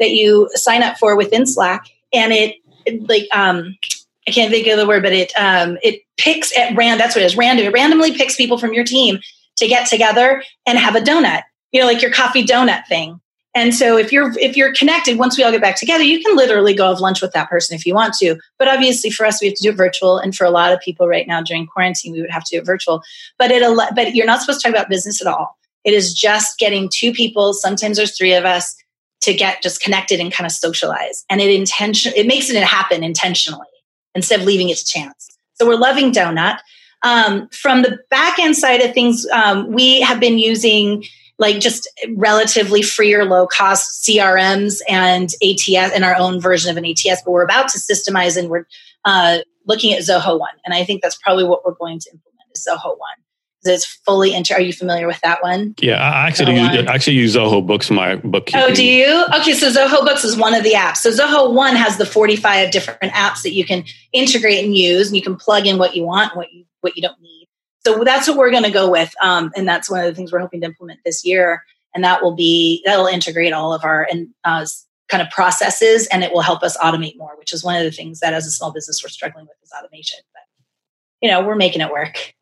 that you sign up for within Slack. And I can't think of the word, but it picks at random. That's what it is. Random. It randomly picks people from your team to get together and have a donut, you know, like your coffee donut thing. And so if you're connected, once we all get back together, you can literally go have lunch with that person if you want to. But obviously for us, we have to do it virtual. And for a lot of people right now during quarantine, we would have to do it virtual. But you're not supposed to talk about business at all. It is just getting 2 people. Sometimes there's 3 of us to get just connected and kind of socialize. And it makes it happen intentionally instead of leaving it to chance. So we're loving Donut. From the back end side of things, we have been using like just relatively free or low cost CRMs and ATS and our own version of an ATS, but we're about to systemize and we're looking at Zoho One. And I think that's probably what we're going to implement is Zoho One. It's fully are you familiar with that one? Yeah, I actually use Zoho Books for my bookkeeping. Oh, do you? Okay, so Zoho Books is one of the apps. So Zoho One has the 45 different apps that you can integrate and use, and you can plug in what you want and what you don't need. So that's what we're going to go with, and that's one of the things we're hoping to implement this year. And that'll integrate all of our kind of processes, and it will help us automate more, which is one of the things that as a small business we're struggling with is automation. But you know, we're making it work.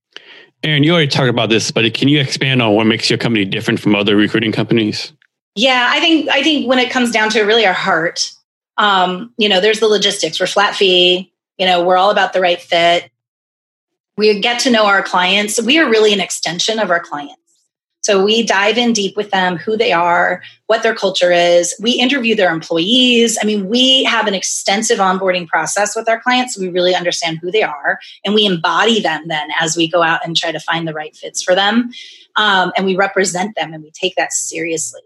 Erin, you already talked about this, but can you expand on what makes your company different from other recruiting companies? Yeah, I think when it comes down to really our heart, you know, there's the logistics. We're flat fee. You know, we're all about the right fit. We get to know our clients. We are really an extension of our clients. So we dive in deep with them, who they are, what their culture is. We interview their employees. I mean, we have an extensive onboarding process with our clients. So we really understand who they are and we embody them then as we go out and try to find the right fits for them. And we represent them and we take that seriously.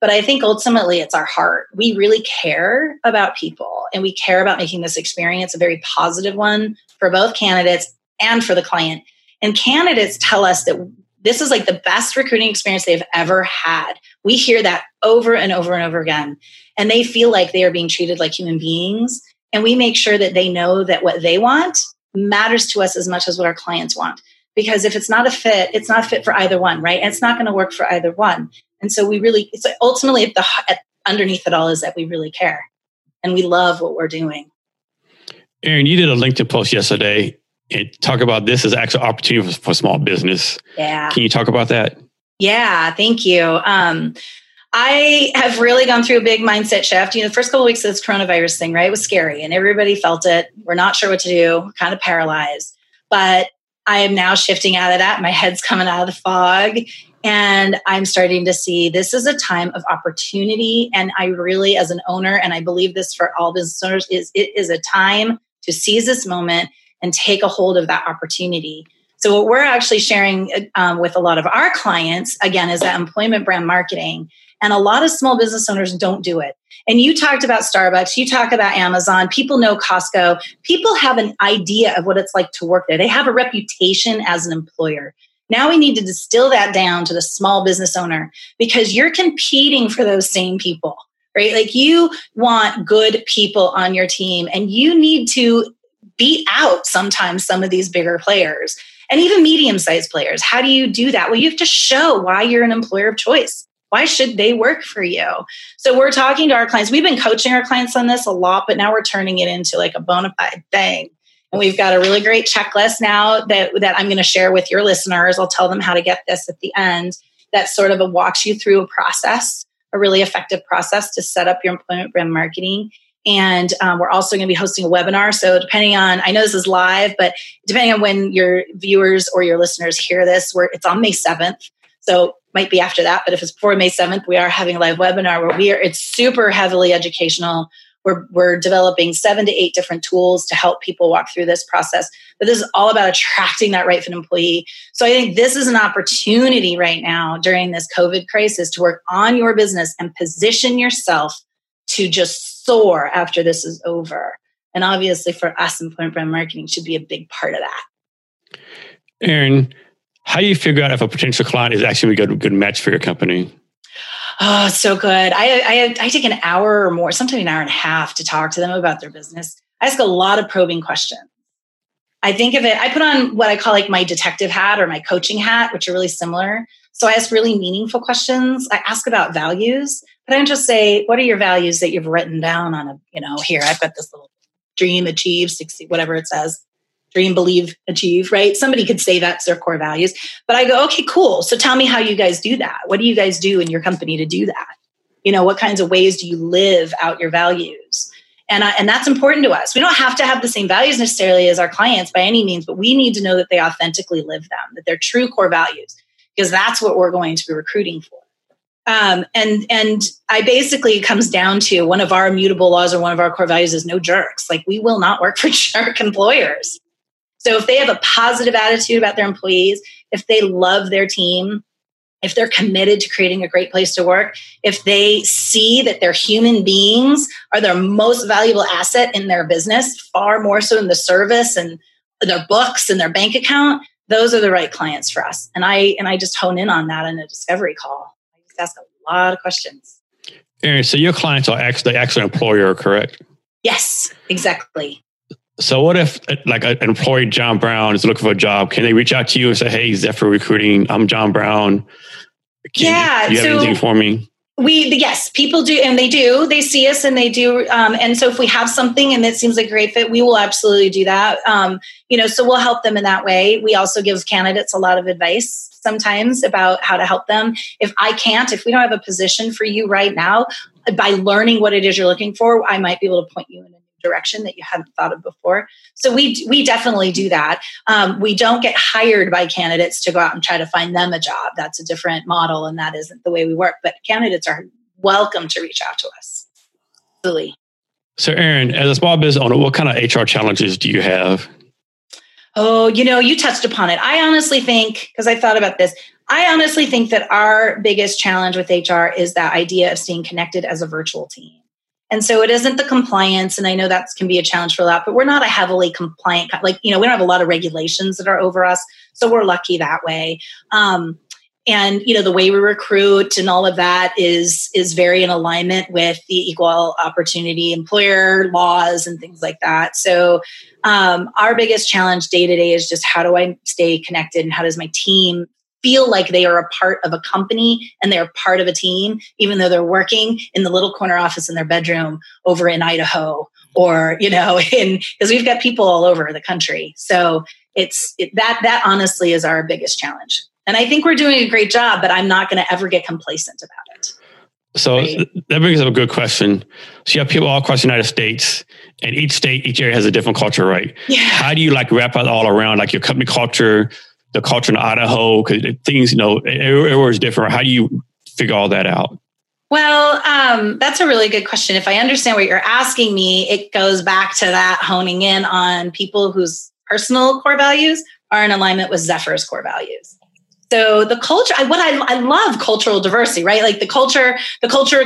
But I think ultimately it's our heart. We really care about people and we care about making this experience a very positive one for both candidates and for the client. And candidates tell us that this is like the best recruiting experience they've ever had. We hear that over and over and over again. And they feel like they are being treated like human beings. And we make sure that they know that what they want matters to us as much as what our clients want. Because if it's not a fit, it's not fit for either one, right? And it's not going to work for either one. And so it's ultimately underneath it all is that we really care. And we love what we're doing. Erin, you did a LinkedIn post yesterday. And talk about this as actual opportunity for small business. Yeah. Can you talk about that? Yeah, thank you. I have really gone through a big mindset shift. You know, the first couple of weeks of this coronavirus thing, right? It was scary and everybody felt it. We're not sure what to do, kind of paralyzed. But I am now shifting out of that. My head's coming out of the fog. And I'm starting to see this is a time of opportunity. And I really, as an owner, and I believe this for all business owners, is it is a time to seize this moment and take a hold of that opportunity. So what we're actually sharing with a lot of our clients, again, is that employment brand marketing. And a lot of small business owners don't do it. And you talked about Starbucks, you talk about Amazon, people know Costco, people have an idea of what it's like to work there. They have a reputation as an employer. Now we need to distill that down to the small business owner, because you're competing for those same people, right? Like, you want good people on your team, and you need to beat out sometimes some of these bigger players and even medium-sized players. How do you do that? Well, you have to show why you're an employer of choice. Why should they work for you? So we're talking to our clients. We've been coaching our clients on this a lot, but now we're turning it into like a bona fide thing. And we've got a really great checklist now that I'm going to share with your listeners. I'll tell them how to get this at the end. That sort of walks you through a process, a really effective process to set up your employment brand marketing. And we're also going to be hosting a webinar. So depending on, I know this is live, but depending on when your viewers or your listeners hear this, it's on May 7th. So might be after that, but if it's before May 7th, we are having a live webinar where it's super heavily educational. We're developing 7 to 8 different tools to help people walk through this process. But this is all about attracting that right fit employee. So I think this is an opportunity right now during this COVID crisis to work on your business and position yourself to just soar after this is over. And obviously for us, employment brand marketing should be a big part of that. Erin, how do you figure out if a potential client is actually a good match for your company? Oh, so good. I take an hour or more, sometimes an hour and a half, to talk to them about their business. I ask a lot of probing questions. I think of it, I put on what I call like my detective hat or my coaching hat, which are really similar. So I ask really meaningful questions. I ask about values, but I don't just say, what are your values that you've written down on here, I've got this little dream, achieve, succeed, whatever it says. Dream, believe, achieve, right? Somebody could say that's their core values. But I go, okay, cool. So tell me how you guys do that. What do you guys do in your company to do that? What kinds of ways do you live out your values? And that's important to us. We don't have to have the same values necessarily as our clients by any means, but we need to know that they authentically live them, that they're true core values, because that's what we're going to be recruiting for. And I basically, it comes down to one of our immutable laws or one of our core values is no jerks. Like, we will not work for jerk employers. So if they have a positive attitude about their employees, if they love their team, if they're committed to creating a great place to work, if they see that their human beings are their most valuable asset in their business, far more so than the service and their books and their bank account, those are the right clients for us. And I just hone in on that in a discovery call. I just ask a lot of questions. Erin, so your clients are actually an employer, correct? Yes, exactly. So what if like an employee, John Brown, is looking for a job? Can they reach out to you and say, hey, Zephyr Recruiting, I'm John Brown. Do you have anything for me? Yes, people do. And they do. They see us and they do. And so if we have something and it seems like a great fit, we will absolutely do that. So we'll help them in that way. We also give candidates a lot of advice sometimes about how to help them. If we don't have a position for you right now, by learning what it is you're looking for, I might be able to point you in direction that you hadn't thought of before. So we definitely do that. We don't get hired by candidates to go out and try to find them a job. That's a different model, and that isn't the way we work. But candidates are welcome to reach out to us. Absolutely. So Erin, as a small business owner, what kind of HR challenges do you have? Oh, you touched upon it. I honestly think, because I thought about this, that our biggest challenge with HR is that idea of staying connected as a virtual team. And so it isn't the compliance, and I know that can be a challenge for a lot, but we're not a heavily compliant, we don't have a lot of regulations that are over us, so we're lucky that way. And the way we recruit and all of that is very in alignment with the equal opportunity employer laws and things like that. So our biggest challenge day to day is just, how do I stay connected, and how does my team feel like they are a part of a company and they're part of a team, even though they're working in the little corner office in their bedroom over in Idaho or, because we've got people all over the country. So that honestly is our biggest challenge. And I think we're doing a great job, but I'm not going to ever get complacent about it. So right? That brings up a good question. So you have people all across the United States, and each area has a different culture, right? Yeah. How do you wrap it all around, like your company culture, the culture in Idaho? Because things, you know, everywhere's different. How do you figure all that out? Well, that's a really good question. If I understand what you're asking me, it goes back to that honing in on people whose personal core values are in alignment with Zephyr's core values. So the culture, I love cultural diversity, right? Like the culture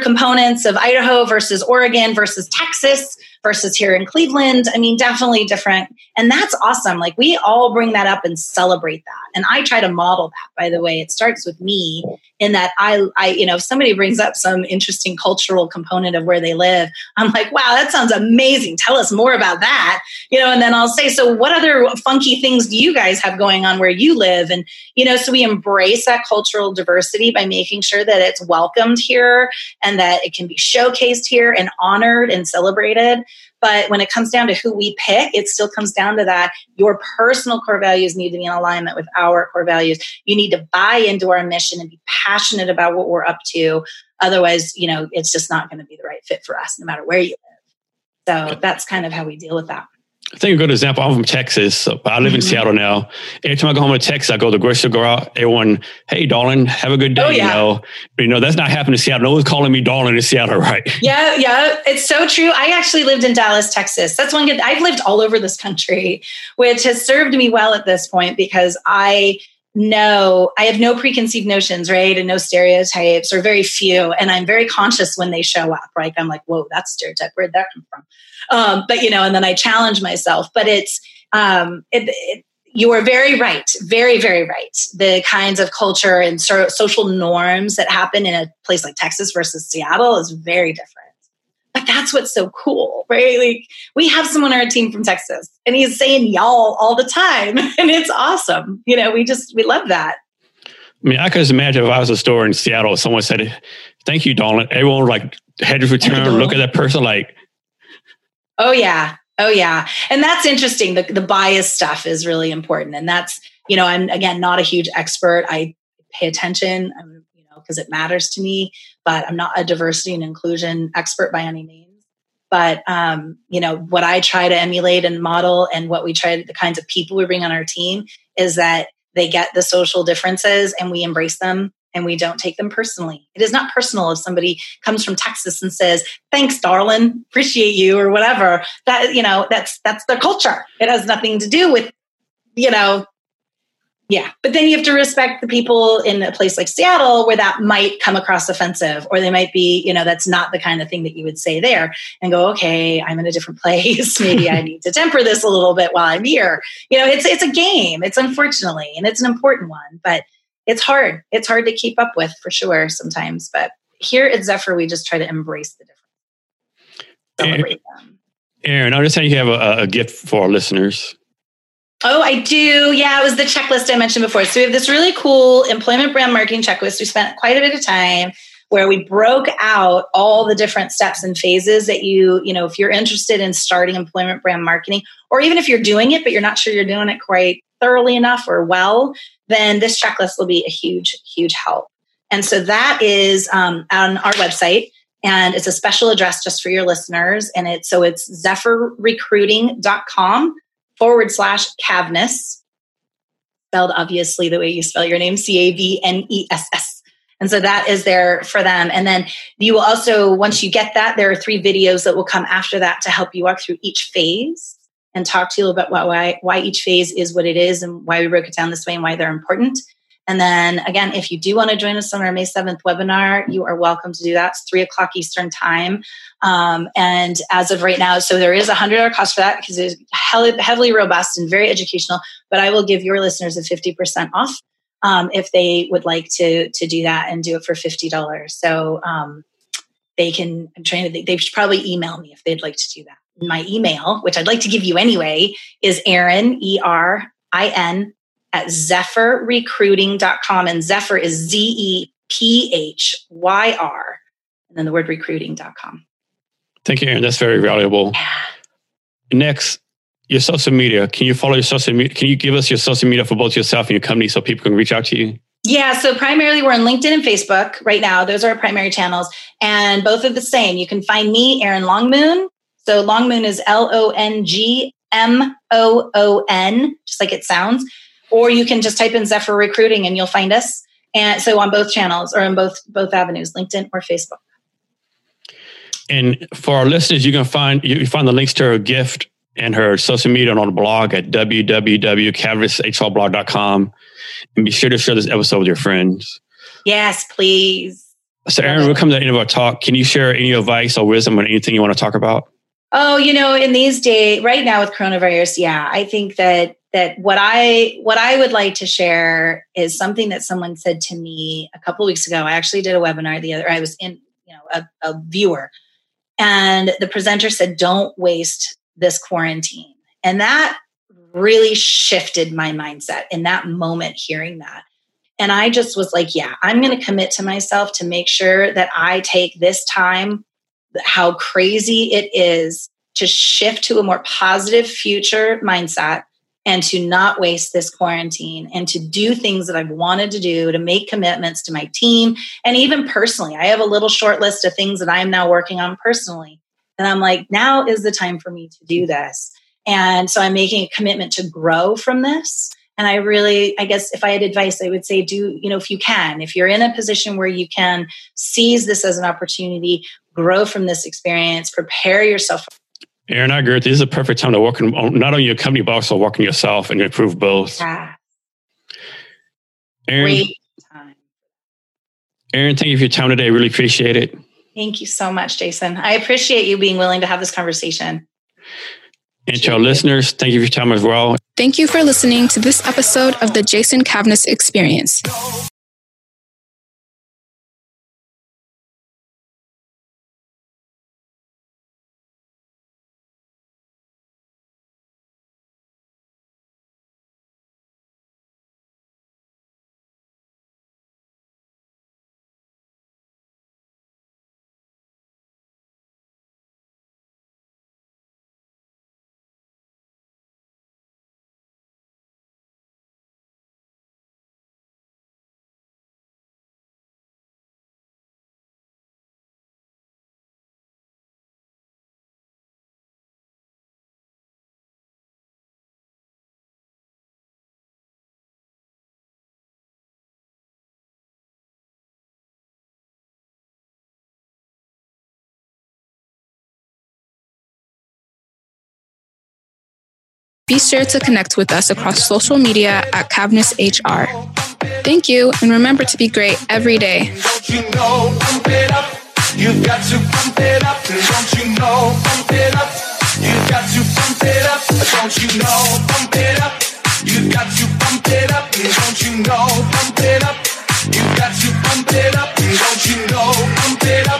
components of Idaho versus Oregon versus Texas versus here in Cleveland. I mean, definitely different. And that's awesome. Like we all bring that up and celebrate that. And I try to model that, by the way. It starts with me in that I you know, if somebody brings up some interesting cultural component of where they live, I'm like, wow, that sounds amazing. Tell us more about that. You know, and then I'll say, so what other funky things do you guys have going on where you live? And, you know, so we embrace that cultural diversity by making sure that it's welcomed here and that it can be showcased here and honored and celebrated. But when it comes down to who we pick, it still comes down to that. Your personal core values need to be in alignment with our core values. You need to buy into our mission and be passionate about what we're up to. Otherwise, you know, it's just not going to be the right fit for us, no matter where you live. So that's kind of how we deal with that. I think a good example, I'm from Texas, but I live in Seattle now. Every time I go home to Texas, I go to the grocery store, go out, everyone, hey, darling, have a good day. Oh, yeah. You know, but, you know, that's not happening in Seattle. No one's calling me darling in Seattle, right? Yeah, yeah. It's so true. I actually lived in Dallas, Texas. That's one good, I've lived all over this country, which has served me well at this point because I have no preconceived notions, right? And no stereotypes, or very few. And I'm very conscious when they show up, right? I'm like, whoa, that's stereotype. Where'd that come from? But, you know, and then I challenge myself. But it's, you are very right, very, very right. The kinds of culture and social norms that happen in a place like Texas versus Seattle is very different. But that's what's so cool, right? Like we have someone on our team from Texas and he's saying y'all all the time. And it's awesome. You know, we love that. I mean, I could just imagine if I was a store in Seattle, someone said, thank you, Donut. Everyone like head to return, look at that person like. Oh, yeah. Oh, yeah. And that's interesting. The bias stuff is really important. And that's, you know, I'm, again, not a huge expert. I pay attention. I'm because it matters to me, but I'm not a diversity and inclusion expert by any means. But, you know, what I try to emulate and model and what we try, the kinds of people we bring on our team is that they get the social differences and we embrace them and we don't take them personally. It is not personal if somebody comes from Texas and says, thanks, darling, appreciate you or whatever. That, you know, that's their culture. It has nothing to do with, you know, yeah. But then you have to respect the people in a place like Seattle where that might come across offensive, or they might be, you know, that's not the kind of thing that you would say there, and go, okay, I'm in a different place. Maybe I need to temper this a little bit while I'm here. You know, it's a game. It's unfortunately, and it's an important one, but it's hard. It's hard to keep up with for sure sometimes. But here at Zephyr, we just try to embrace the difference. Celebrate them. Erin, I understand you have a gift for our listeners. Oh, I do. Yeah, it was the checklist I mentioned before. So we have this really cool employment brand marketing checklist. We spent quite a bit of time where we broke out all the different steps and phases that you know, if you're interested in starting employment brand marketing, or even if you're doing it, but you're not sure you're doing it quite thoroughly enough or well, then this checklist will be a huge, huge help. And so that is on our website. And it's a special address just for your listeners. And it's zephyrrecruiting.com/Cavness, spelled obviously the way you spell your name, Cavness. And so that is there for them. And then you will also, once you get that, there are 3 videos that will come after that to help you walk through each phase and talk to you about why each phase is what it is and why we broke it down this way and why they're important. And then again, if you do want to join us on our May 7th webinar, you are welcome to do that. It's 3:00 Eastern time. And as of right now, so there is $100 cost for that because it is heavily robust and very educational, but I will give your listeners a 50% off if they would like to do that and do it for $50. So they can, I'm trying to think, they should probably email me if they'd like to do that. My email, which I'd like to give you anyway, is Erin, ERIN, at zephyrrecruiting.com. And Zephyr is ZEPHYR, and then the word recruiting.com. Thank you, Erin. That's very valuable. Yeah. Next, your social media. Can you follow your social media? Can you give us your social media for both yourself and your company so people can reach out to you? Yeah. So primarily we're on LinkedIn and Facebook right now. Those are our primary channels. And both are the same. You can find me, Erin Longmoon. So Longmoon is LONGMOON, just like it sounds. Or you can just type in Zephyr Recruiting and you'll find us. And so on both channels or on both avenues, LinkedIn or Facebook. And for our listeners, you can find the links to her gift and her social media and on the blog at www.cavnesshrblog.com. And be sure to share this episode with your friends. Yes, please. So Erin, we'll come to the end of our talk. Can you share any advice or wisdom on anything you want to talk about? Oh, in these days, right now with coronavirus, yeah, I think that what I would like to share is something that someone said to me a couple of weeks ago. I actually did a webinar I was in, a viewer, and the presenter said, "Don't waste this quarantine." And that really shifted my mindset in that moment, hearing that. And I just was like, yeah, I'm going to commit to myself to make sure that I take this time, how crazy it is, to shift to a more positive future mindset and to not waste this quarantine and to do things that I've wanted to do, to make commitments to my team. And even personally, I have a little short list of things that I'm now working on personally. And I'm like, now is the time for me to do this. And so I'm making a commitment to grow from this. And I guess if I had advice, I would say, if you're in a position where you can seize this as an opportunity, grow from this experience, prepare yourself. Erin, I agree with you. This is a perfect time to work on not only your company, but also work on yourself and improve both. Yeah. Great time. Erin, thank you for your time today. I really appreciate it. Thank you so much, Jason. I appreciate you being willing to have this conversation. And to our listeners, thank you for your time as well. Thank you for listening to this episode of the Jason Cavness Experience. Be sure to connect with us across social media at Cavness HR. Thank you, and remember to be great every day. Don't you know, pump it up. You got to pump it up. Don't you know, pump it up. You got to pump it up. Don't you know, pump it up. You got to pump it up. Don't you know, pump it up. You got to pump it up. Don't you know, pump it up.